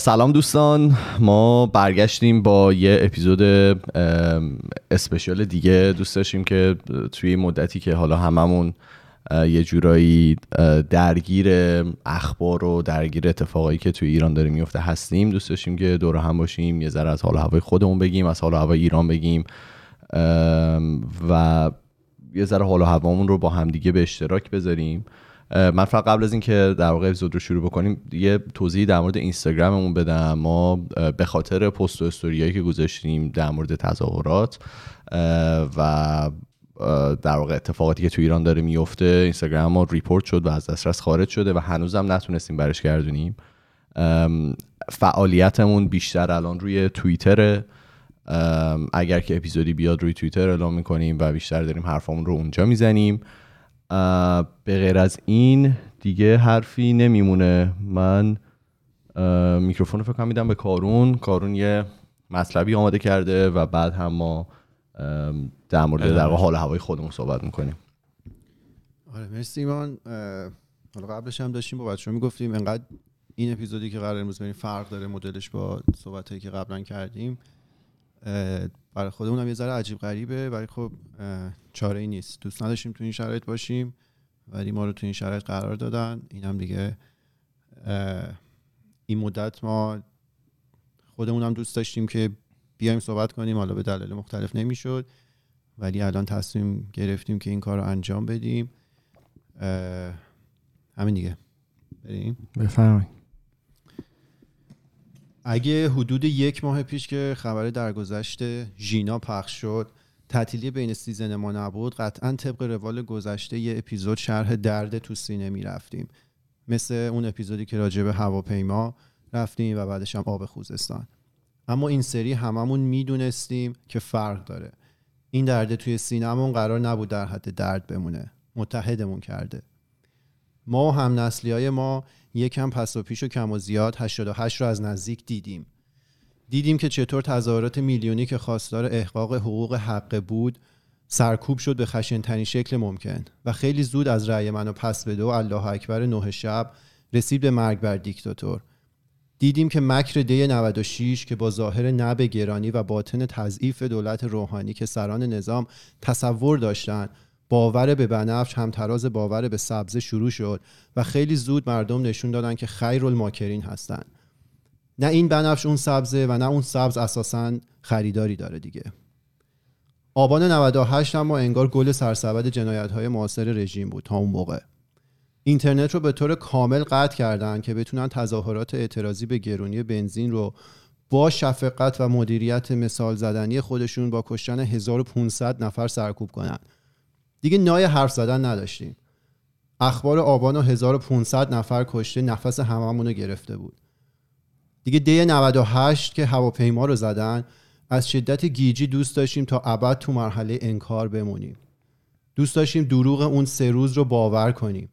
سلام دوستان، ما برگشتیم با یه اپیزود اسپشیال دیگه. دوست داشتیم که توی مدتی که حالا هممون یه جورایی درگیر اخبار و درگیر اتفاقایی که توی ایران داره میفته هستیم، دوست داشتیم که دور هم باشیم، یه ذره از حال و هوای خودمون بگیم، از حال و هوای ایران بگیم و یه ذره حال و هوامون رو با همدیگه به اشتراک بذاریم. من فقط قبل از این که در واقع اپیزود رو شروع بکنیم یه توضیحی در مورد اینستاگراممون بدم. ما به خاطر پست و استوریایی که گذاشتیم در مورد تظاهرات و در واقع اتفاقاتی که تو ایران داره میفته، اینستاگرام ما ریپورت شد و از دسترس خارج شده و هنوزم نتونستیم برش گردونیم. فعالیتمون بیشتر الان روی توییتره. اگر که اپیزودی بیاد روی توییتر اعلام میکنیم و بیشتر داریم حرفامون رو اونجا میزنیم. به غیر از این دیگه حرفی نمیمونه. من میکروفون رو فکر میدم به کارون یه مطلبی آماده کرده و بعد هم ما در مورد در حال هوای خودمون صحبت میکنیم. آره مرسی ایمان. حالا قبلش هم داشتیم با بچه‌ها میگفتیم انقدر این اپیزودی که قرار امروز بریم فرق داره مدلش با صحبتایی که قبلا کردیم، برای خودمون هم یه ذره عجیب غریبه، ولی خب چاره‌ای نیست. دوست نداشتیم تو این شرایط باشیم ولی ما رو تو این شرایط قرار دادن. این هم دیگه این مدت ما خودمون هم دوست داشتیم که بیایم صحبت کنیم، حالا به دلایل مختلف نمیشد ولی الان تصمیم گرفتیم که این کار رو انجام بدیم. همین دیگه. بریم. بفرمایید. اگه حدود یک ماه پیش که خبر درگذشت ژینا پخش شد، تعطیلی بین سیزن ما نبود، قطعا طبق روال گذشته یه اپیزود شرح درد تو سینه می رفتیم، مثل اون اپیزودی که راجع به هواپیما رفتیم و بعدش هم آب خوزستان. اما این سری هممون می دونستیم که فرق داره. این درد توی سینه‌مون قرار نبود در حد درد بمونه، متحدمون کرده. ما هم نسلیای ما یکم پس و پیش و کم و زیاد 88 رو از نزدیک دیدیم که چطور تظاهرات میلیونی که خواستار احقاق حقوق حقه بود سرکوب شد به خشن‌ترین شکل ممکن و خیلی زود از رأی منو پس بده و الله اکبر 9 شب رسید به مرگ بر دیکتاتور. دیدیم که مکر دی 96 که با ظاهر نبه گرانی و باطن تضعیف دولت روحانی که سران نظام تصور داشتن، باور به بنفش همتراز باور به سبزه شروع شد و خیلی زود مردم نشون دادن که خیرالماکرین هستن. نه این بنفش اون سبزه و نه اون سبز اساساً خریداری داره دیگه. آبان 98 اما انگار گل سرسبد جنایت‌های معاصر رژیم بود. تا اون موقع اینترنت رو به طور کامل قطع کردن که بتونن تظاهرات اعتراضی به گرونی بنزین رو با شفقت و مدیریت مثال زدنی خودشون با کشتن 1500 نفر سرکوب کنن. دیگه نای حرف زدن نداشتیم. اخبار آبان و 1500 نفر کشته نفس هممون رو گرفته بود. دیگه دی 98 که هواپیما رو زدن، از شدت گیجی دوست داشتیم تا ابد تو مرحله انکار بمونیم. دوست داشتیم دروغ اون 3 روز رو باور کنیم.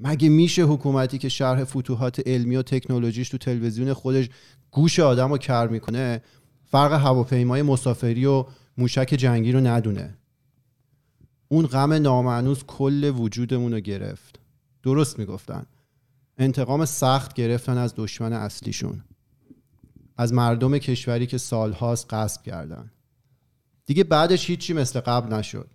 مگه میشه حکومتی که شرح فتوحات علمی و تکنولوژیش تو تلویزیون خودش گوش آدمو کر میکنه، فرق هواپیمای مسافری و موشک جنگی رو ندونه؟ اون غم نامأنوس کل وجودمون رو گرفت. درست میگفتن. انتقام سخت گرفتن از دشمن اصلیشون، از مردم کشوری که سالهاست غصب کردن. دیگه بعدش هیچی مثل قبل نشد.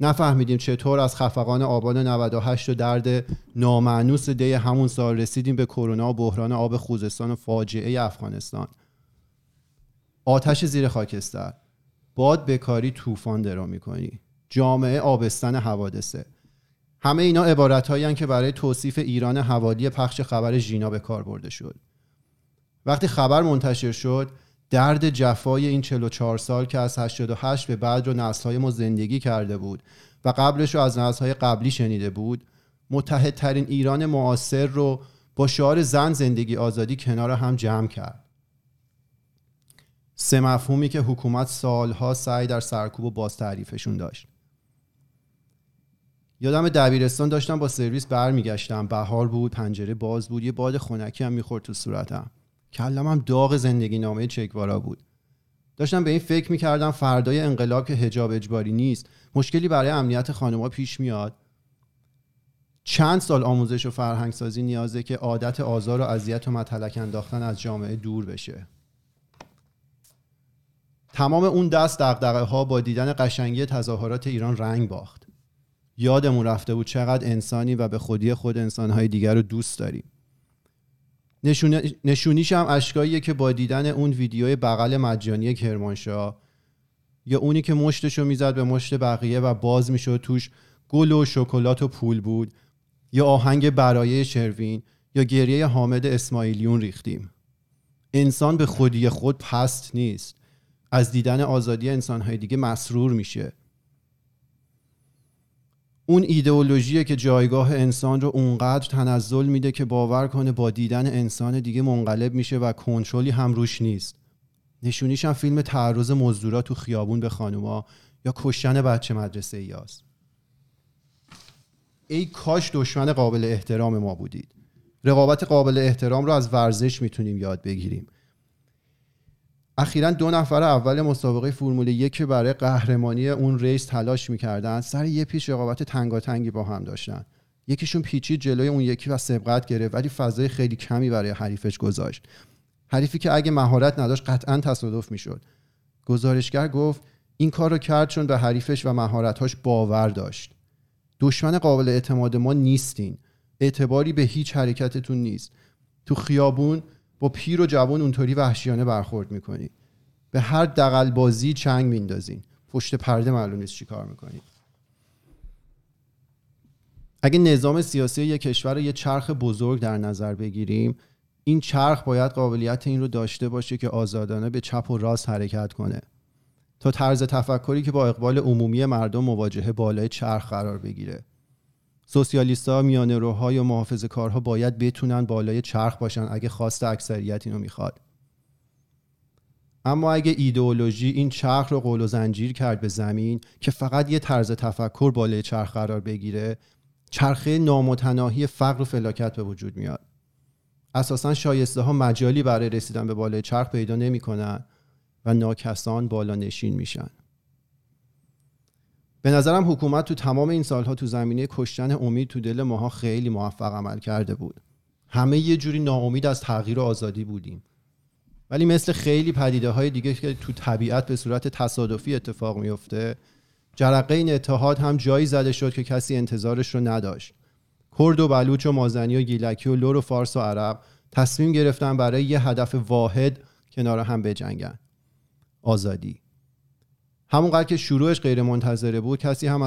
نفهمیدیم چطور از خفقان آبان 98 و درد نامأنوس دی همون سال رسیدیم به کرونا و بحران آب خوزستان و فاجعه افغانستان. آتش زیر خاکستر، باد بکاری طوفان درو میکنی، جامعه آبستن حوادثه. همه اینا عبارت‌هایی هستند که برای توصیف ایران حوالی پخش خبر ژینا به کار برده شد. وقتی خبر منتشر شد، درد جفای این 44 سال که از 88 به بعد رو نسل‌های ما زندگی کرده بود و قبلش رو از نسل‌های قبلی شنیده بود، متحدترین ایران معاصر رو با شعار زن زندگی آزادی کنار هم جمع کرد. سه مفهومی که حکومت سالها سعی در سرکوب و بازتعریفشون داشت. یادم دبیرستان داشتم با سرویس برمیگشتم. بهار بود، پنجره باز بود، یه باد خنکی هم میخورد تو صورتم. کلمم داغ زندگی نامه چکوارا بود. داشتم به این فکر میکردم فردای انقلاب که حجاب اجباری نیست، مشکلی برای امنیت خانم‌ها پیش میاد؟ چند سال آموزش و فرهنگ سازی نیازه که عادت آزار و اذیت و متلک انداختن از جامعه دور بشه. تمام اون دست دغدغه ها با دیدن قشنگی تظاهرات ایران رنگ باخت. یادمون رفته بود چقدر انسانی و به خودی خود انسانهای دیگر رو دوست داریم. نشونیش هم اشکاییه که با دیدن اون ویدیوی بغل مجانی کرمانشاه یا اونی که مشتشو میزد به مشت بقیه و باز میشد توش گل و شکلات و پول بود، یا آهنگ برای شروین یا گریه حامد اسماعیلیون ریختیم. انسان به خودی خود پست نیست. از دیدن آزادی انسانهای دیگه مسرور میشه. اون ایدئولوژیه که جایگاه انسان رو اونقدر تنزل میده که باور کنه با دیدن انسان دیگه منقلب میشه و کنترلی هم روش نیست. نشونیش هم فیلم تعرض مزدورا تو خیابون به خانوما یا کشتن بچه مدرسه ای هست. ای کاش دشمن قابل احترام ما بودید. رقابت قابل احترام رو از ورزش میتونیم یاد بگیریم. اخیراً 2 نفر اول مسابقه فرمول 1 که برای قهرمانی اون ریس تلاش می‌کردن، سر یه پیچ رقابت تنگاتنگی با هم داشتن. یکیشون پیچید جلوی اون یکی و سبقت گرفت، ولی فضای خیلی کمی برای حریفش گذاشت. حریفی که اگه مهارت نداشت قطعاً تصادف می‌شد. گزارشگر گفت این کار رو کرد چون به حریفش و مهارت‌هاش باور داشت. دشمن قابل اعتماد ما نیستین. اعتباری به هیچ حرکتتون نیست. تو خیابون با پیر و جوان اونطوری وحشیانه برخورد میکنی. به هر دغل‌بازی چنگ میندازین. پشت پرده معلوم نیست چی کار میکنی. اگه نظام سیاسی یک کشور رو یه چرخ بزرگ در نظر بگیریم، این چرخ باید قابلیت این رو داشته باشه که آزادانه به چپ و راست حرکت کنه تا طرز تفکری که با اقبال عمومی مردم مواجهه بالای چرخ قرار بگیره. سوسیالیست‌ها، میانه‌روها یا محافظه‌کارها باید بتونن بالای چرخ باشن اگه خواست اکثریت اینو میخواد. اما اگه ایدئولوژی این چرخ رو قل و زنجیر کرد به زمین که فقط یه طرز تفکر بالای چرخ قرار بگیره، چرخه نامتناهی فقر و فلاکت به وجود میاد. اساساً شایسته‌ها مجالی برای رسیدن به بالای چرخ پیدا نمی‌کنن و ناکسان بالا نشین میشن. به نظرم حکومت تو تمام این سالها تو زمینه کشتن امید تو دل ماها خیلی موفق عمل کرده بود. همه یه جوری ناامید از تغییر و آزادی بودیم. ولی مثل خیلی پدیده‌های دیگه که تو طبیعت به صورت تصادفی اتفاق میفته، جرقه این اتحاد هم جایی زده شد که کسی انتظارش رو نداشت. کرد و بلوچ و مازنی و گیلکی و لر و فارس و عرب تصمیم گرفتن برای یه هدف واحد کنار هم بجنگن. آزادی. همونقدر که شروعش غیر منتظره بود، کسی هم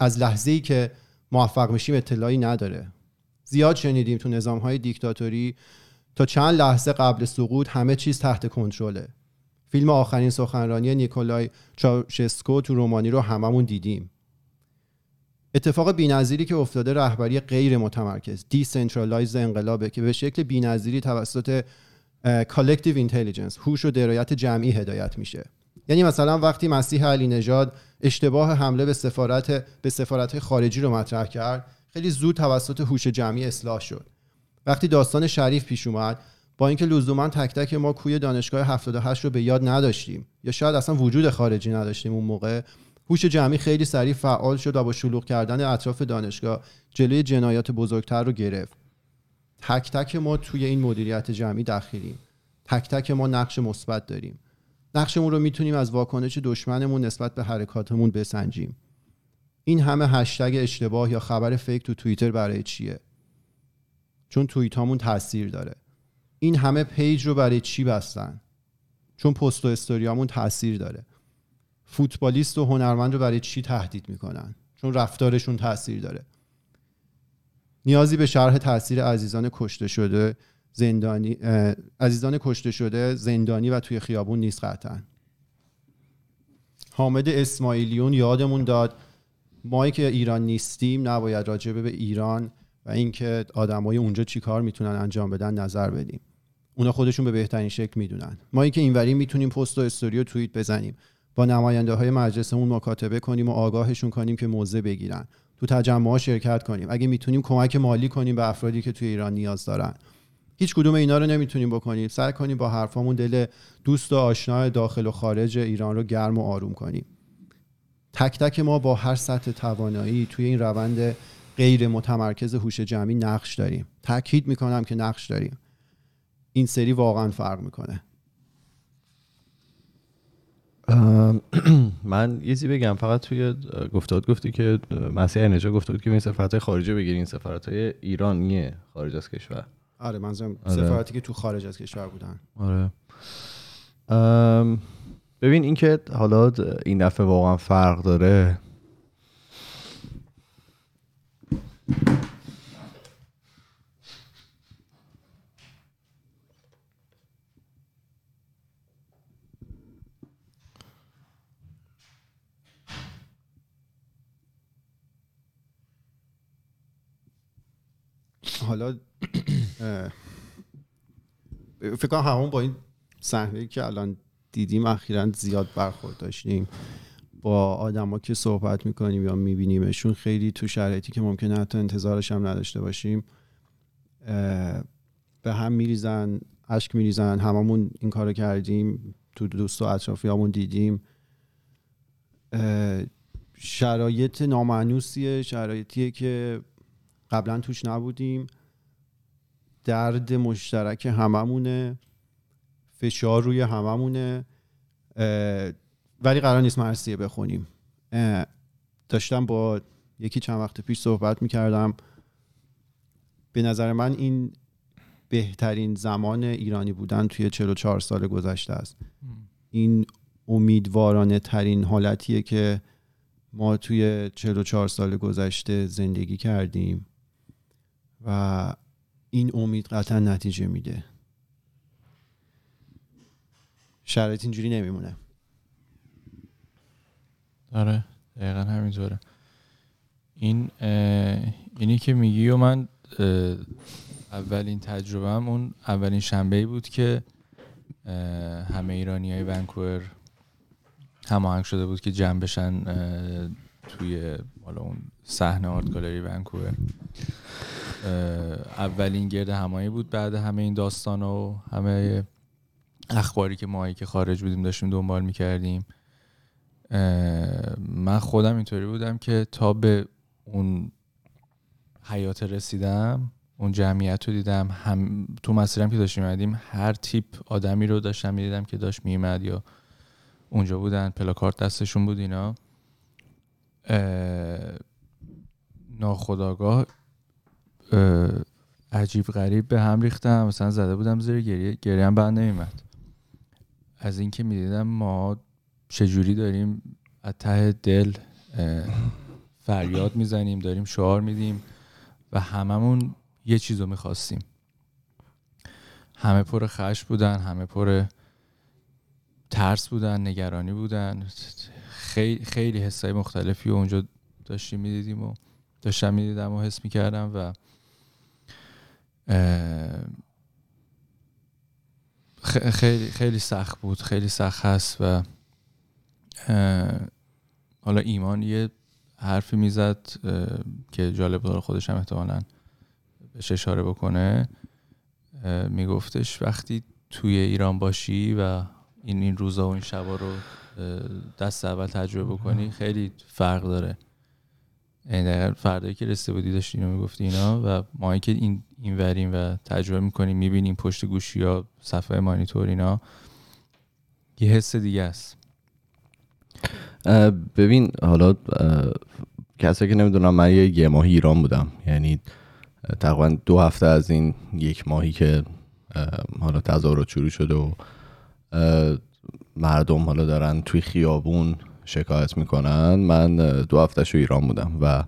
از لحظه‌ای که موفق میشیم اطلاعی نداره. زیاد شنیدیم تو نظام‌های دیکتاتوری تا چند لحظه قبل سقوط همه چیز تحت کنترله. فیلم آخرین سخنرانی نیکولای چاوشسکو تو رومانی رو هممون دیدیم. اتفاق بی‌نظیری که افتاده رهبری غیر متمرکز، دیسنترالایز انقلابه که به شکل بی‌نظیری توسط کالکتیو اینتلیجنس، هوش و درایت جمعی هدایت میشه. یعنی مثلا وقتی مسیح علی نژاد اشتباه حمله به سفارت خارجی رو مطرح کرد، خیلی زود توسط هوش جمعی اصلاح شد. وقتی داستان شریف پیش اومد، با اینکه لزوما تک تک ما کوی دانشگاه 78 رو به یاد نداشتیم یا شاید اصلا وجود خارجی نداشتیم اون موقع، هوش جمعی خیلی سریع فعال شد و با شلوغ کردن اطراف دانشگاه جلوی جنایات بزرگتر رو گرفت. تک تک ما توی این مدیریت جمعی دخیلیم. تک تک ما نقش مثبت داریم. نقشمون رو میتونیم از واکنش دشمنمون نسبت به حرکاتمون بسنجیم. این همه هشتگ اشتباه یا خبر فیک تو توییتر برای چیه؟ چون توییتامون تاثیر داره. این همه پیج رو برای چی بستن؟ چون پست و استوریامون تاثیر داره. فوتبالیست و هنرمند رو برای چی تهدید میکنن؟ چون رفتارشون تاثیر داره. نیازی به شرح تاثیر عزیزان کشته شده زندانی و توی خیابون نیست. قطعا حامد اسماعیلیون یادمون داد ما که ایران نیستیم نباید راجبه به ایران و اینکه آدمای اونجا چی کار میتونن انجام بدن نظر بدیم. اونا خودشون به بهترین شکل میدونن. ما که اینوری میتونیم پست و استوری و توییت بزنیم، با نماینده های مجلسمون مکاتبه کنیم و آگاهشون کنیم که موضع بگیرن، تو تجمع‌ها شرکت کنیم، اگه میتونیم کمک مالی کنیم به افرادی که توی ایران نیاز دارن. هیچ کدوم اینا رو نمیتونیم بکنیم. سعی کنیم با حرفامون دل دوست و آشنا داخل و خارج ایران رو گرم و آروم کنیم. تک تک ما با هر سطح توانایی توی این روند غیر متمرکز هوش جمعی نقش داریم. تاکید میکنم که نقش داریم. این سری واقعا فرق میکنه. من یه چیزی بگم، فقط توی گفتهات گفتی که مسیح انرژی گفته بود که این سفارت‌های خارجی بگیرین، این سفارت‌های ایرانیه خارج از کشور. آره منظورم سفارتی که تو خارج از کشور بودن. آره ببین این که حالا این دفعه واقعا فرق داره. حالا فکر کنم همون با این صحنه‌ای که الان دیدیم اخیراً زیاد برخورد داشتیم با آدما که صحبت میکنیم یا میبینیمشون، خیلی تو شرایطی که ممکنه حتی انتظارش هم نداشته باشیم به هم میریزن، اشک میریزن. هممون این کارو کردیم، تو دوست و اطرافیامون دیدیم. شرایط نامانوسیه، شرایطیه که قبلا توش نبودیم. درد مشترک هممونه، فشار روی هممونه، ولی قرار نیست مرثیه بخونیم. داشتم با یکی چند وقت پیش صحبت میکردم، به نظر من این بهترین زمان ایرانی بودن توی 44 سال گذشته است. این امیدوارانه ترین حالتیه که ما توی 44 سال گذشته زندگی کردیم و این امید قطعا نتیجه میده. شرایط اینجوری نمیمونه. آره دقیقا همینطوره. این اینی که میگی و من اولین تجربه‌ام اون اولین شنبه‌ای بود که همه ایرانیای ونکوور هماهنگ شده بود که جمع بشن توی حالا اون صحنه آرت گالری ونکوور. اولین گرد همایی بود بعد همه این داستان و همه اخباری که ماهایی که خارج بودیم داشتیم دنبال میکردیم. من خودم اینطوری بودم که تا به اون حیات رسیدم، اون جمعیت رو دیدم، هم تو مسیرم که داشتیم میمدیم هر تیپ آدمی رو داشتم میدیدم که داشت میمد یا اونجا بودن، پلاکارت دستشون بود اینا. ناخودآگاه عجیب غریب به هم ریختم، مثلا زده بودم زیر گریه، گریه‌ام بند نمیومد از این که میدیدم ما چجوری داریم از ته دل فریاد میزنیم، داریم شعار میدیم و هممون یه چیزو میخواستیم. همه پر خشم بودن، همه پر ترس بودن، نگرانی بودن، خیلی حسای مختلفی و اونجا داشتیم میدیدیم و داشتم میدیدم و حس میکردم و خیلی سخت بود، خیلی سخت هست. و حالا ایمان یه حرفی میزد که جالب داره خودش هم احتمالاً بهش اشاره بکنه. میگفتش وقتی توی ایران باشی و این روزا و این شبا رو دست اول تجربه بکنی خیلی فرق داره. این دقیقا فردایی که رسته بودی داشتی اینو میگفتی اینا و ماهایی که این وریم و تجربه میکنیم میبینیم پشت گوشی یا صفحه مانیتور اینا یه حس دیگه است. ببین حالا کسی که نمیدونم، من یه ماهی ایران بودم، یعنی تقریبا 2 هفته از این یک ماهی که حالا تظاهرات شروع شده و مردم حالا دارن توی خیابون شکایت میکنن، من 2 هفته‌شو ایران بودم و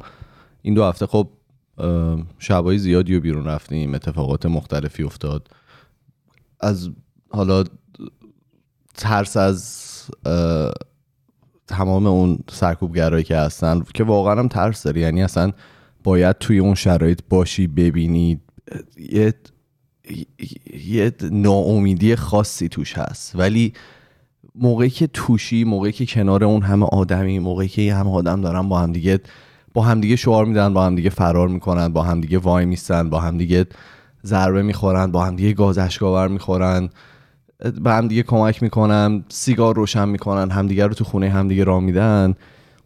این 2 هفته خب شبای زیادی رو بیرون رفتیم، اتفاقات مختلفی افتاد، از حالا ترس از تمام اون سرکوبگرایی که هستن که واقعا هم ترس داری، یعنی اصلا باید توی اون شرایط باشی، ببینی یه ناامیدی خاصی توش هست. ولی موقعی که توشی، موقعی که کنار اون همه آدمی، موقعی که یه همه آدم دارن با همدیگه شعار میدن، با همدیگه فرار میکنن، با همدیگه وای میستن، با همدیگه ضربه میخورن، با همدیگه گاز اشکاور میخورن، با همدیگه کمک میکنن، سیگار روشن میکنن، همدیگه رو تو خونه همدیگه راه میدن،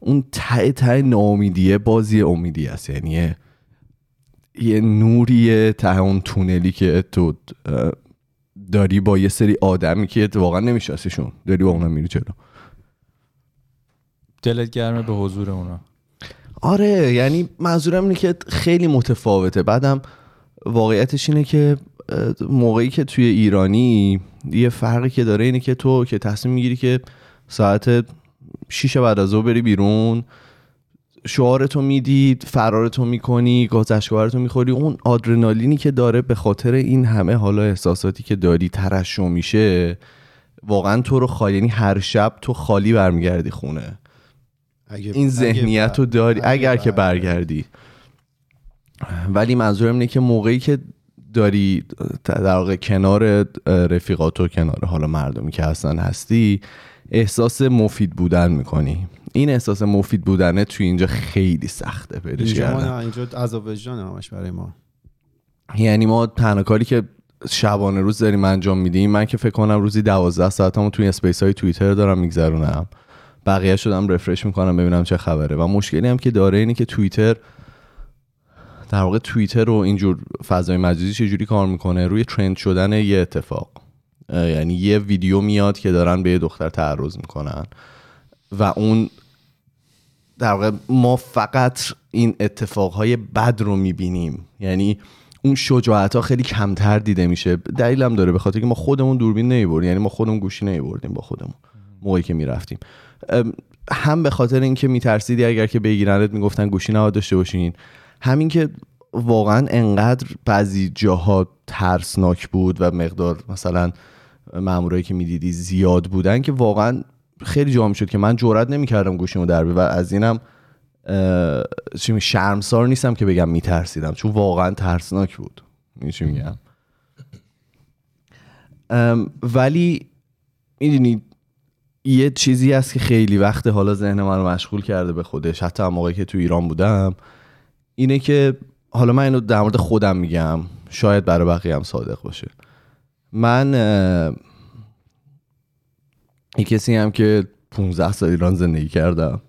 اون ته ناامیدیه بازی امیدی است. یعنی یه نوریه ته اون تونلی که تو داری با یه سری آدمی که واقعا نمیشناسیشون داری با اونا میری جلو. دلت گرمه به حضور اونا. آره یعنی منظورم اینه که خیلی متفاوته. بعدم واقعیتش اینه که موقعی که توی ایرانی یه فرقی که داره اینه که تو که تصمیم میگیری که ساعت 6 بعد از ظهر بری بیرون، شعارتو میدی، فرارتو میکنی، گازاشوارتو میخوری، اون آدرنالینی که داره به خاطر این همه حالا احساساتی که داری ترشح میشه واقعا تو رو خالی، یعنی هر شب تو خالی برمیگردی خونه. این ذهنیت رو داری اگر که برگردی. ولی منظورم اینه که موقعی که داری در واقع کنار رفیقات و کنار حالا مردمی که هستن هستی، احساس مفید بودن میکنی. این احساس مفید بودنه توی اینجا خیلی سخته پیداش کردن. اینجا عذاب وجدانه همش برای ما. یعنی ما تنها کاری که شبانه روز داریم انجام میدیم، من که فکر کنم روزی 12 ساعتمو توی اسپیس های توییتر دارم میگذرونم، بقیه شدم رفرش میکنم ببینم چه خبره. و مشکلی هم که داره اینه که توییتر در واقع توییتر رو اینجور فضای مجازی چه جوری کار میکنه؟ روی ترند شدن یه اتفاق. یعنی یه ویدیو میاد که دارن به یه دختر تعرض میکنن و اون در واقع ما فقط این اتفاقهای بد رو میبینیم، یعنی اون شجاعت ها خیلی کمتر دیده میشه. دلیلم داره، به خاطر که ما خودمون دوربین نمیبردیم، یعنی ما خودمون گوشی نمیبردیم با خودمون موقعی که میرفتیم، هم به خاطر اینکه میترسیدی اگر که بگیرنت میگفتن گوشی نباید داشته باشین. همین که واقعا انقدر بعضی جاها ترسناک بود و مقدار مثلا مامورایی که میدیدی زیاد بودن که واقعا خیلی جا میشد که من جرئت نمیکردم گوشیمو در بیارم. و از اینم شرمسار نیستم که بگم میترسیدم، چون واقعا ترسناک بود. چی میگم؟ ولی میدونی یه چیزی هست که خیلی وقت حالا ذهن من رو مشغول کرده به خودش، حتی موقعی که تو ایران بودم، اینه که حالا من اینو در مورد خودم میگم، شاید برای بقیه هم صادق باشه. من یه کسی هم که 15 سال ایران زندگی کردم،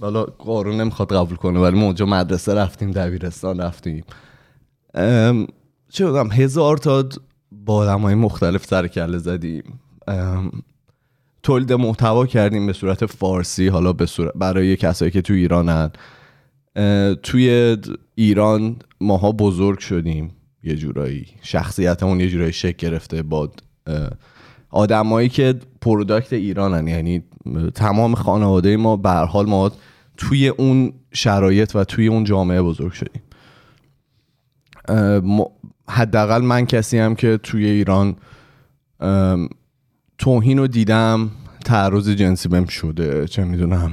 والا قارون نمیخواد قبول کنه ولی ما اونجا مدرسه رفتیم، دبیرستان رفتیم، چه بودم هزار تا با آدم‌های مختلف سر کله زدیم، تولید محتوا کردیم به صورت فارسی، حالا به صورت برای کسایی که تو ایرانن. توی ایران ماها بزرگ شدیم، یه جورایی شخصیتمون یه جورایی شکل گرفته با آدمایی که پروداکت ایرانن، یعنی تمام خانواده ما به هر حال ما توی اون شرایط و توی اون جامعه بزرگ شدیم. حداقل من کسی هم که توی ایران توهین رو دیدم، تعرض جنسی بهم شده، چه میدونم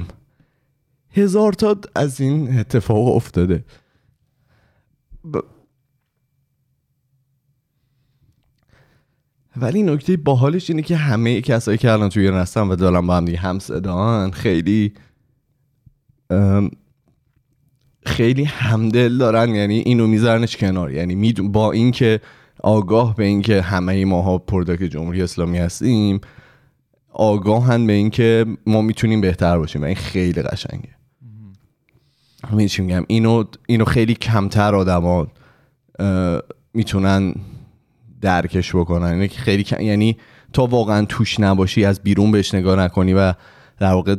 هزار تا از این اتفاق افتاده. ولی نکته باحالش اینه که همه کسایی که الان توی ایران هستن و دارن با هم دیگه همصدان، خیلی خیلی همدل دارن، یعنی اینو میذارنش کنار، یعنی با این که آگاه به این که همه ماها پروداکت جمهوری اسلامی هستیم، آگاهن به این که ما میتونیم بهتر باشیم و این خیلی قشنگه. همین چی میگم، اینو خیلی کمتر آدما میتونن درکش بکنن، اینه که خیلی یعنی تا واقعا توش نباشی، از بیرون بهش نگاه نکنی و در واقع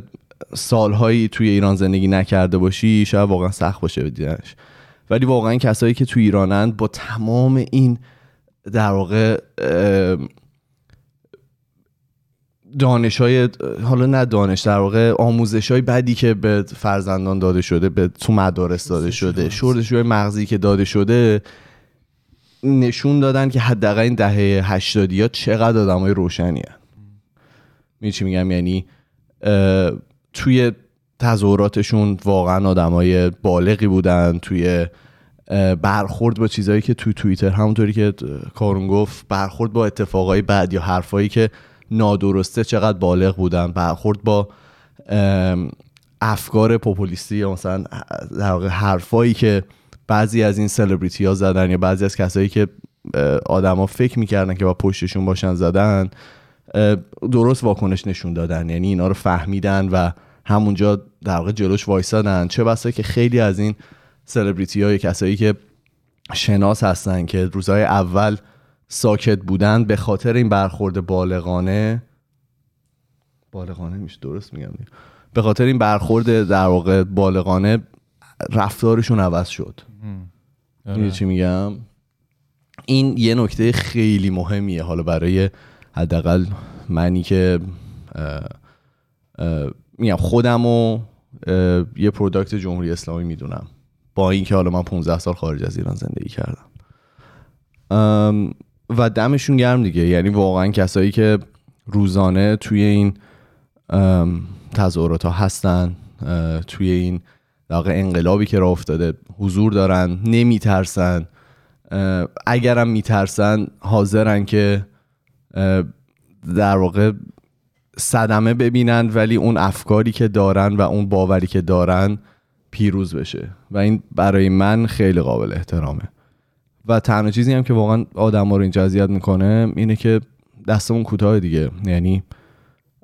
سالهایی توی ایران زندگی نکرده باشی، شاید واقعا سخت باشه بدیدنش. ولی واقعا کسایی که توی ایرانن با تمام این در واقع دانش‌های حالا نه دانش، در واقع آموزش‌های بدی که به فرزندان داده شده، به تو مدارس داده شده، شورش‌های مغزی که داده شده، نشون دادن که حداقل این دهه 80 چقدر آدمای روشنی هستن. چی میگم؟ یعنی توی تظاهراتشون واقعا آدمای بالغی بودن، توی برخورد با چیزایی که توی توییتر همونطوری که کارون گفت، برخورد با اتفاقای بد یا حرفایی که نادرسته چقدر بالغ بودن، برخورد با افکار پوپولیستی یا مثلا در واقع حرفایی که بعضی از این سلبریتی ها زدن یا بعضی از کسایی که آدم ها فکر میکردن که با پشتشون باشن زدن، درست واکنش نشون دادن، یعنی اینا رو فهمیدن و همونجا در واقع جلوش وایسادن. چه بسا که خیلی از این سلبریتی‌ها یا کسایی که شناس هستن که روزهای اول ساکت بودن به خاطر این برخورد بالغانه میشه، درست میگم؟ به خاطر این برخورد در واقع بالغانه رفتارشون عوض شد. میدونی چی میگم؟ این یه نکته خیلی مهمیه. حالا برای حداقل منی که میگم خودمو یه پروداکت جمهوری اسلامی میدونم، با اینکه حالا من 15 سال خارج از ایران زندگی کردم و دمشون گرم دیگه. یعنی واقعا کسایی که روزانه توی این تظاهرات ها هستن، توی این واقع انقلابی که راه افتاده حضور دارن، نمیترسن، اگرم میترسن حاضرن که در واقع صدمه ببینن، ولی اون افکاری که دارن و اون باوری که دارن پیروز بشه و این برای من خیلی قابل احترامه. و تنها چیزی هم که واقعا آدم‌ها رو اینجا اذیت میکنه اینه که دستمون کوتاه دیگه. یعنی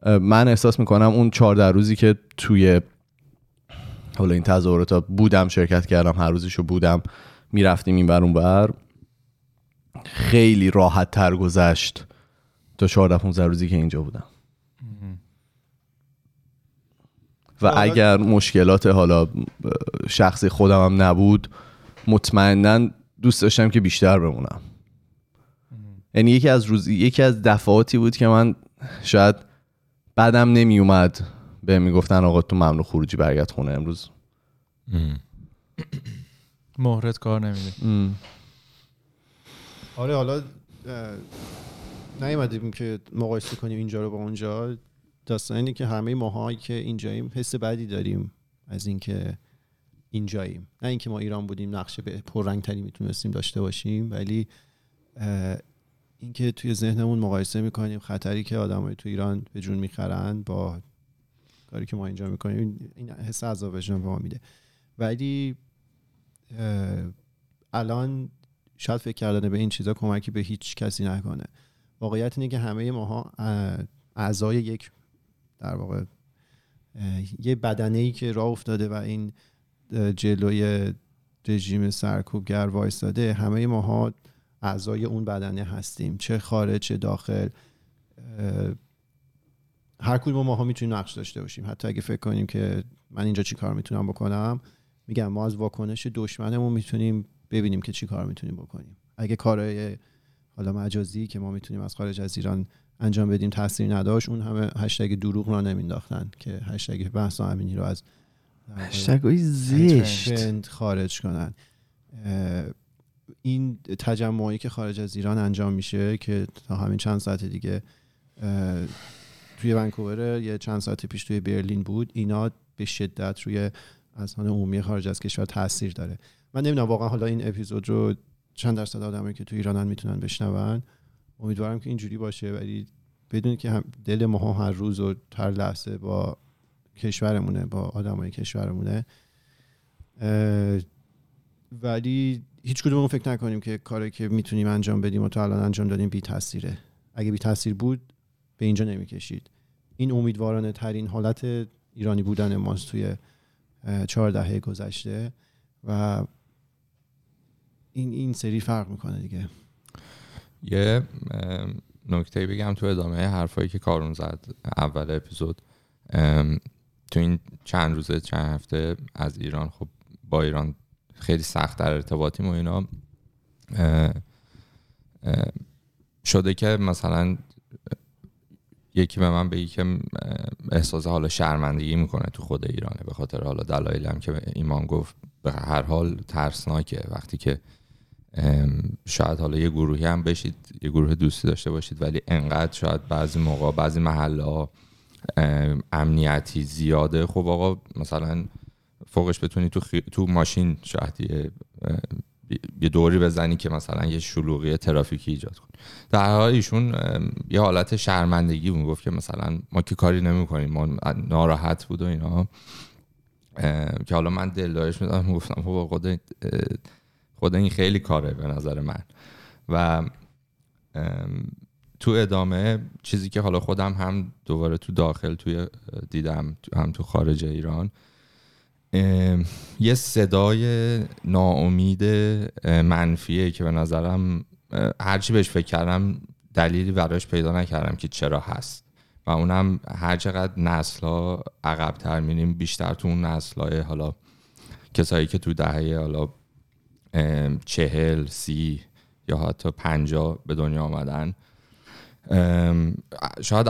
من احساس میکنم اون 14 روزی که توی حالا این تظاهرات بودم، شرکت کردم، هر روزشو بودم، میرفتیم این بر اون بر، خیلی راحت تر گذشت تا 14-15 روزی که اینجا بودم. و اگر مشکلات حالا شخصی خودم هم نبود، مطمئناً دوست داشتم که بیشتر بمونم. یعنی یکی از دفعاتی بود که من شاید بعدم نمی اومد به میگفتن آقا تو ممنوع خروجی، برگرد خونه امروز. مهرت کار نمیده. آره حالا نیومدیم که مقایسه کنیم اینجا رو با اونجا. داستان اینه که همه ماهایی که اینجاییم حس بدی داریم از اینکه اینجاییم، نه اینکه ما ایران بودیم نقشه به پررنگ‌تری میتونستیم داشته باشیم، ولی اینکه توی ذهنمون مقایسه میکنیم خطری که آدمای تو ایران به جون میخرن با کاری که ما اینجا میکنیم، این حس عذاب وجدان به ما میده. ولی الان شاید فکر کردن به این چیزا کمکی به هیچ کسی نکنه. واقعیت اینه که همه ماها اعضای یک در واقع یه بدنه‌ای که راه افتاده و این جلوی رژیم سرکوبگر وایستاده، همه ماها اعضای اون بدنه هستیم، چه خارج چه داخل. هر کدوم ماها میتونیم نقش داشته باشیم، حتی اگه فکر کنیم که من اینجا چی کار میتونم بکنم. میگم ما از واکنش دشمنمون میتونیم ببینیم که چی کار میتونیم بکنیم. اگه کارهای حالا مجازی که ما میتونیم از خارج از ایران انجام بدیم تاثیر نداشت، اون همه هشتگ دروغ را نمینداختن که هشتگ بحث امینی رو از هشتگ‌های زشت خارج کنن. این تجمعی که خارج از ایران انجام میشه که تا همین چند ساعت دیگه توی ونکوور، یه چند ساعت پیش توی برلین بود، اینا به شدت روی اذهان عمومی خارج از کشور تاثیر داره. من نمیدونم واقعا حالا این اپیزود رو چند درصد آدمایی که تو ایرانن میتونن بشنون. امیدوارم که اینجوری باشه، ولی بدونید که هم دل ما هر روز و هر لحظه با کشورمونه، با آدمای کشورمونه. ولی هیچ کدوممون فکر نکنیم که کاری که میتونیم انجام بدیم و تا الان انجام دادیم بی تاثیره. اگه بی تاثیر بود به اینجا نمیکشید. این امیدوارانه ترین حالت ایرانی بودن ماست توی 4 دهه گذشته و این سری فرق میکنه دیگه. یه نکته بگم تو ادامه حرفایی که کارون زد اول اپیزود. تو این چند روزه چند هفته از ایران، خب با ایران خیلی سخت در ارتباطیم و اینا، شده که مثلا یکی به من بگی که احساس حالا شرمندگی میکنه تو خود ایرانه، به خاطر حالا دلایلی هم که ایمان گفت. به هر حال ترسناکه وقتی که شاید حالا یه گروهی هم بشید، یه گروه دوستی داشته باشید، ولی انقدر شاید بعضی موقع بعضی محله‌ها امنیتی زیاده. خب آقا مثلا فوقش بتونی تو ماشین شاید یه دوری بزنی که مثلا یه شلوغی ترافیکی ایجاد کنی. در حال ایشون یه حالت شرمندگی بود، گفت که مثلا ما که کاری نمی‌کنیم، ما ناراحت بود و اینا، که حالا من دلدارش می‌دادم، گفتم خود این خیلی کاره به نظر من. و تو ادامه چیزی که حالا خودم هم دوباره تو داخل توی دیدم هم تو خارج ایران، یه صدای ناامید منفیه که به نظرم هرچی بهش فکر کردم دلیلی برایش پیدا نکردم که چرا هست، و اونم هر چقدر نسل‌ها عقب‌تر میریم بیشتر تو اون نسل‌های حالا کسایی که تو دهه حالا 40، 30 یا حتی 50 به دنیا آمدن، شاید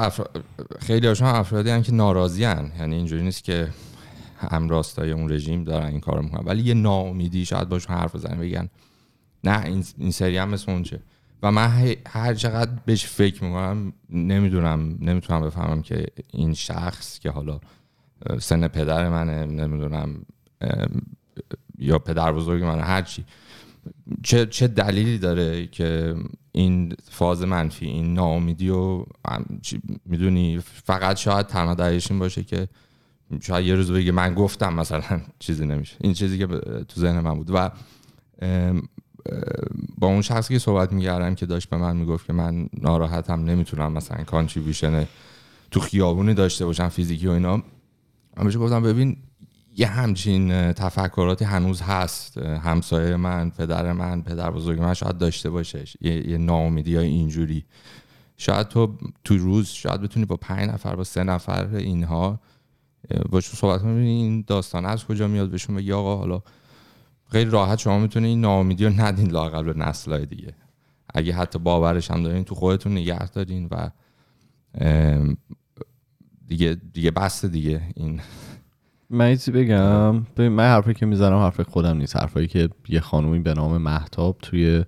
خیلی هاشون افرادی هستن که ناراضی هستن، یعنی اینجوری نیست که همراستای اون رژیم دارن این کارو میکنن، ولی یه ناامیدی شاید باشون حرف بزنن بگن نه این سری هم مثل اون چه. و من هر چقدر بهش فکر میکنم نمیتونم بفهمم که این شخص که حالا سن پدر منه، نمیدونم یا پدر بزرگ منه، هرچی، چه دلیلی داره که این فاز منفی، این ناامیدی رو میدونی. فقط شاید تنها دلیلش این باشه که شاید یه روز بگه من گفتم مثلا چیزی نمیشه، این چیزی که تو ذهن من بود. و با اون شخصی که صحبت می‌کردم که داشت به من میگفت که من ناراحتم، نمیتونم مثلا کانتریبیوشن تو خیابونی داشته باشم فیزیکی و اینا، من بهش گفتم ببین یه همچین تفکراتی هنوز هست، همسایه من، پدر من، پدر بزرگ من شاید داشته باشه یه ناامیدی های اینجوری. شاید تو روز شاید بتونی با 5 نفر با 3 نفر اینها باشون صحبت کنی، این داستان از کجا میاد، بهشون بگی آقا حالا خیلی راحت شما میتونید این ناامیدی رو ندین لااقل به نسل‌های دیگه، اگه حتی باورش هم دارین تو خودتون نگه دارین و دیگه بس دیگه. این من چی بگم، من حرفی که میزنم حرف خودم نیست، حرفایی که یه خانومی به نام مهتاب توی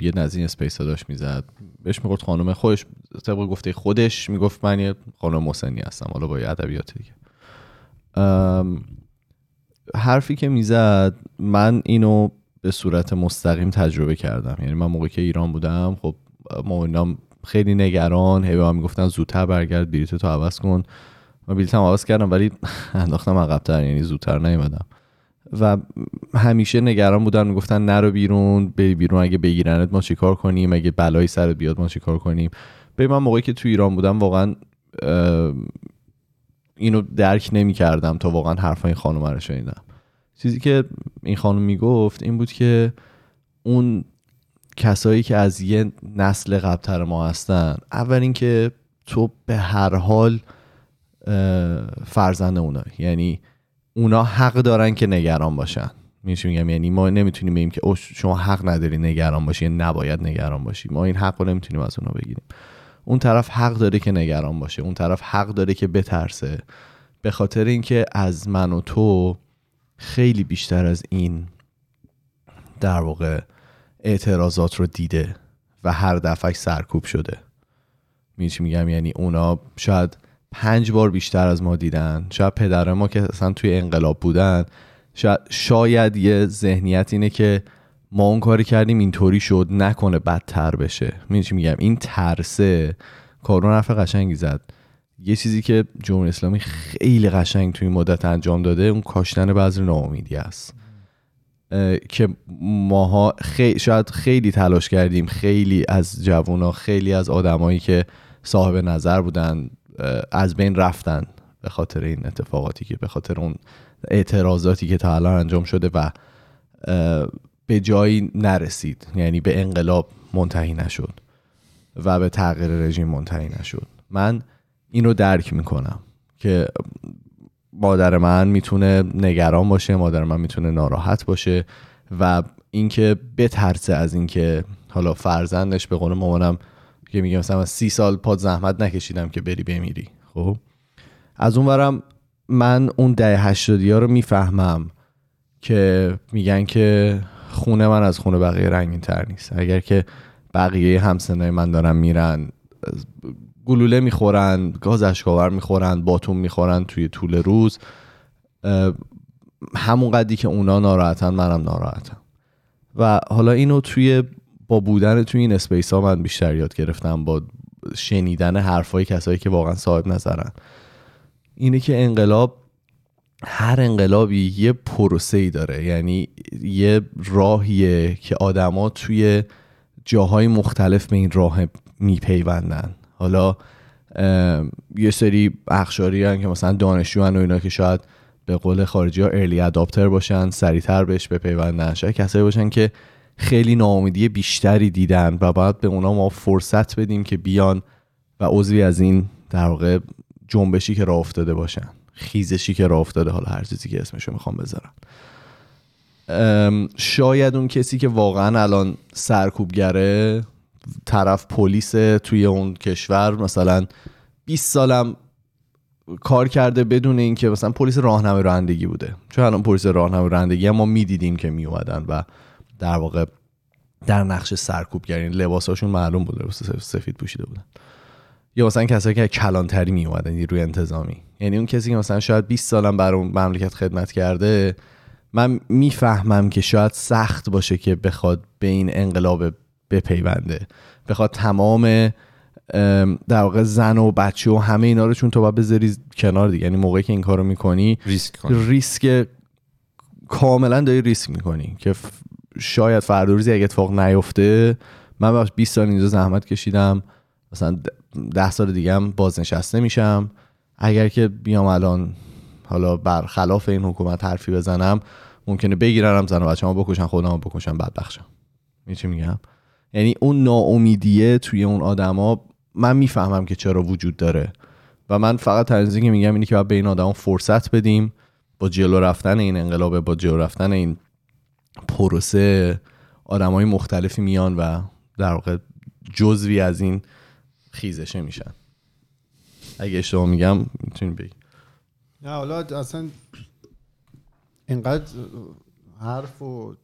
یه نزدین اسپیس داشت میزد، بهش میگفت خانم خودش، طبق گفته خودش میگفت من یه خانم محسنی هستم، حالا با ادبیات دیگه. حرفی که میزد من اینو به صورت مستقیم تجربه کردم، یعنی من موقعی که ایران بودم خب معاونام خیلی نگران، هی به من میگفتن زودتر برگرد بلیطتو عوض کن، من بلیطم عوض کردم ولی انداختم عقب‌تر، یعنی زودتر نیومدم و همیشه نگران بودن، میگفتن نرو بیرون، بری بیرون، اگه بگیرنت ما چیکار کنیم، اگه بلایی سرت بیاد ما چیکار کنیم. ببین من موقعی که تو ایران بودم واقعا اینو درک نمی‌کردم تا واقعا حرفای این خانم رو شنیدم. چیزی که این خانم میگفت این بود که اون کسایی که از یه نسل قبلتر ما هستن، اول این که تو به هر حال فرزند اونایی، یعنی اونا حق دارن که نگران باشن. میگم یعنی ما نمیتونیم بگیم که او شما حق نداری نگران باشی، نباید نگران باشی، ما این حق رو نمیتونیم از اونا بگیریم. اون طرف حق داره که نگران باشه، اون طرف حق داره که بترسه، به خاطر اینکه از من و تو خیلی بیشتر از این در واقع اعتراضات رو دیده و هر دفعه سرکوب شده. میگم یعنی اونا شاید 5 بار بیشتر از ما دیدن، شاید پدر ما که اصلا توی انقلاب بودن شاید یه ذهنیت اینه که ما اون کاری کردیم اینطوری شد، نکنه بدتر بشه. میگم این ترسه. کارون حرف قشنگی زد، یه چیزی که جمهوری اسلامی خیلی قشنگ توی مدت انجام داده اون کاشتن بذر ناامیدی است که ماها شاید خیلی تلاش کردیم، خیلی از جوونا، خیلی از آدمایی که صاحب نظر بودن از بین رفتن به خاطر این اتفاقاتی که به خاطر اون اعتراضاتی که تا الان انجام شده و به جایی نرسید، یعنی به انقلاب منتهی نشد و به تغییر رژیم منتهی نشد. من این رو درک میکنم که مادر من میتونه نگران باشه، مادر من میتونه ناراحت باشه و اینکه بترسه از اینکه حالا فرزندش، به قول مامانم که میگه مثلا 30 سال پاد زحمت نکشیدم که بری بمیری. خب از اونورم من اون دهه 80 رو میفهمم که میگن که خونه من از خونه بقیه رنگین تر نیست، اگر که بقیه همسنای من دارن میرن گلوله میخورن، گاز اشکاور میخورن، باتوم میخورن توی طول روز، همون قدری که اونا ناراحتن منم ناراحتم. و حالا اینو توی با بودن توی این اسپیس ها من بیشتر یاد گرفتم، با شنیدن حرفای کسایی که واقعا صاحب نظرن، اینه که انقلاب، هر انقلابی یه پروسه‌ای داره، یعنی یه راهیه که آدما توی جاهای مختلف به این راه میپیوندن. حالا یه سری اقشاری هستن که مثلا دانشجوان و اینا که شاید به قول خارجی ها ارلی اداپتر باشن، سریعتر بهش بپیوندن، شاید کسایی باشن که خیلی ناامیدی بیشتری دیدن و باید به اونا ما فرصت بدیم که بیان و عضوی از این در واقع جنبشی که راه افتاده باشن، خیزشی که راه افتاده، حالا هر چیزی که اسمشو میخوام بذارم. شاید اون کسی که واقعا الان سرکوبگره، طرف پلیس توی اون کشور مثلا 20 سالم کار کرده بدون اینکه مثلا پلیس راهنمای رانندگی بوده، چون الان پلیس راهنمای رانندگی هم ما میدیدیم که می اومدن و در واقع در نقش سرکوبگرین، لباساشون معلوم بود، لباس سفید پوشیده بودن، یا مثلا کسایی که کلانتری می اومدن نیروی انتظامی. یعنی اون کسی که مثلا شاید 20 سالم برای اون مملکت خدمت کرده، من میفهمم که شاید سخت باشه که بخواد به این انقلاب بپیونده، بخواد تمام در واقع زن و بچه و همه اینا رو، چون تو باید بذاری کنار دیگه. یعنی موقعی که این کارو میکنی ریسک کاملا داری ریسک میکنی که شاید فردا روزی اگه اتفاق نیفته، من باید 20 سال اینجا زحمت کشیدم، مثلا 10 سال دیگه هم بازنشسته میشم. اگر که بیام الان حالا برخلاف این حکومت حرفی بزنم، ممکنه بگیرنم، زن و بچه‌مو بکشن، خودمو بکشن، بدبختشم. این چی میگم؟ یعنی اون ناامیدیه توی اون آدما من میفهمم که چرا وجود داره و من فقط تنظیمی که میگم اینه که باید به این آدما فرصت بدیم. با جلو رفتن این انقلاب، با جلو رفتن این پروسه، آدمای مختلفی میان و در واقع جزوی از این خیزشه میشن. اگه اشتباه میگم میتونی بگی. نه حالا اصلا اینقدر حرف و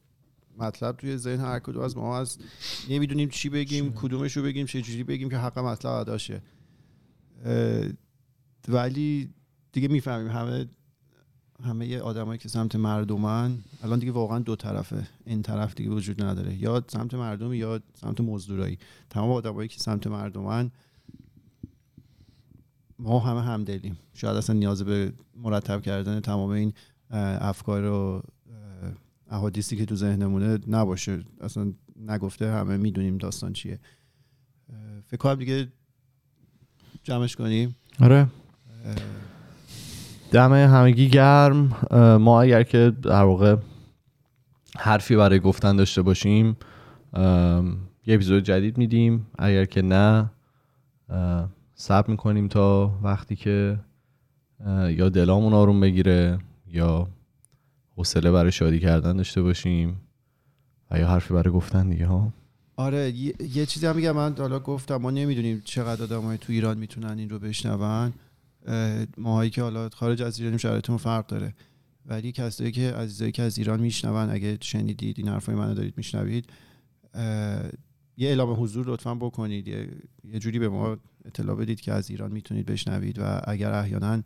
مطلب توی ذهن هر کدوم از ما هست، نمیدونیم چی بگیم، کدومشو بگیم، چه جوری بگیم که حق مطلب ادا شه. ولی دیگه میفهمیم همه آدمایی که سمت مردمن الان دیگه واقعا دو طرفه، این طرف دیگه وجود نداره، یا سمت مردم یا سمت مزدورایی. تمام آدمایی که سمت مردمن ما همه همدلیم، شاید اصلا نیاز به مرتب کردن تمام این افکار و احادیثی که تو ذهنمونه نباشه، اصلا نگفته همه میدونیم داستان چیه. فکر کنم دیگه جمعش کنیم. آره، دم همگی گرم. ما اگر که در واقع حرفی برای گفتن داشته باشیم یه اپیزود جدید میدیم، اگر که نه صبر میکنیم تا وقتی که یا دلامون آروم بگیره یا حوصله برای شادی کردن داشته باشیم و یا حرفی برای گفتن دیگه. ها آره، یه چیزی هم میگم، من حالا گفتم ما نمیدونیم چقدر آدمای تو ایران میتونن این رو بشنون، ماهایی که حالا خارج از ایرانیم شرایطمون فرق داره، ولی کسایی که عزیزایی که از ایران میشنون، اگه شنیدید این حرفای منو دارید میشنوید، یه اعلام حضور لطفاً بکنید، یه جوری به ما اطلاع بدید که از ایران میتونید بشنوید و اگر احیانا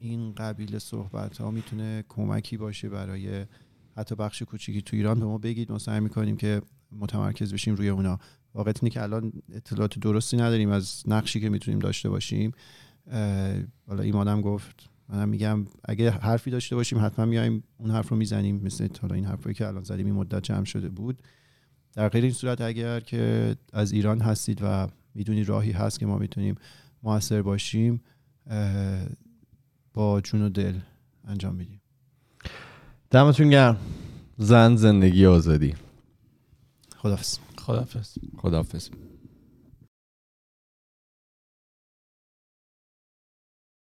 این قبیل صحبت‌ها میتونه کمکی باشه برای حتی بخش کوچیکی تو ایران به ما بگید، ما سعی می‌کنیم که متمرکز بشیم روی اونا. واقعیت اینه که الان اطلاعات درستی نداریم از نقشی که میتونیم داشته باشیم. حالا ایمانم گفت، منم میگم اگه حرفی داشته باشیم حتما میایم اون حرف رو میزنیم، مثل حالا این حرفی که الان زدیم این مدت جمع شده بود. در غیر این صورت اگر که از ایران هستید و میدونید راهی هست که ما میتونیم موثر باشیم، با جون و دل انجام میدیم. دمتون گرم. زن، زندگی، آزادی. خداحافظ. خداحافظ.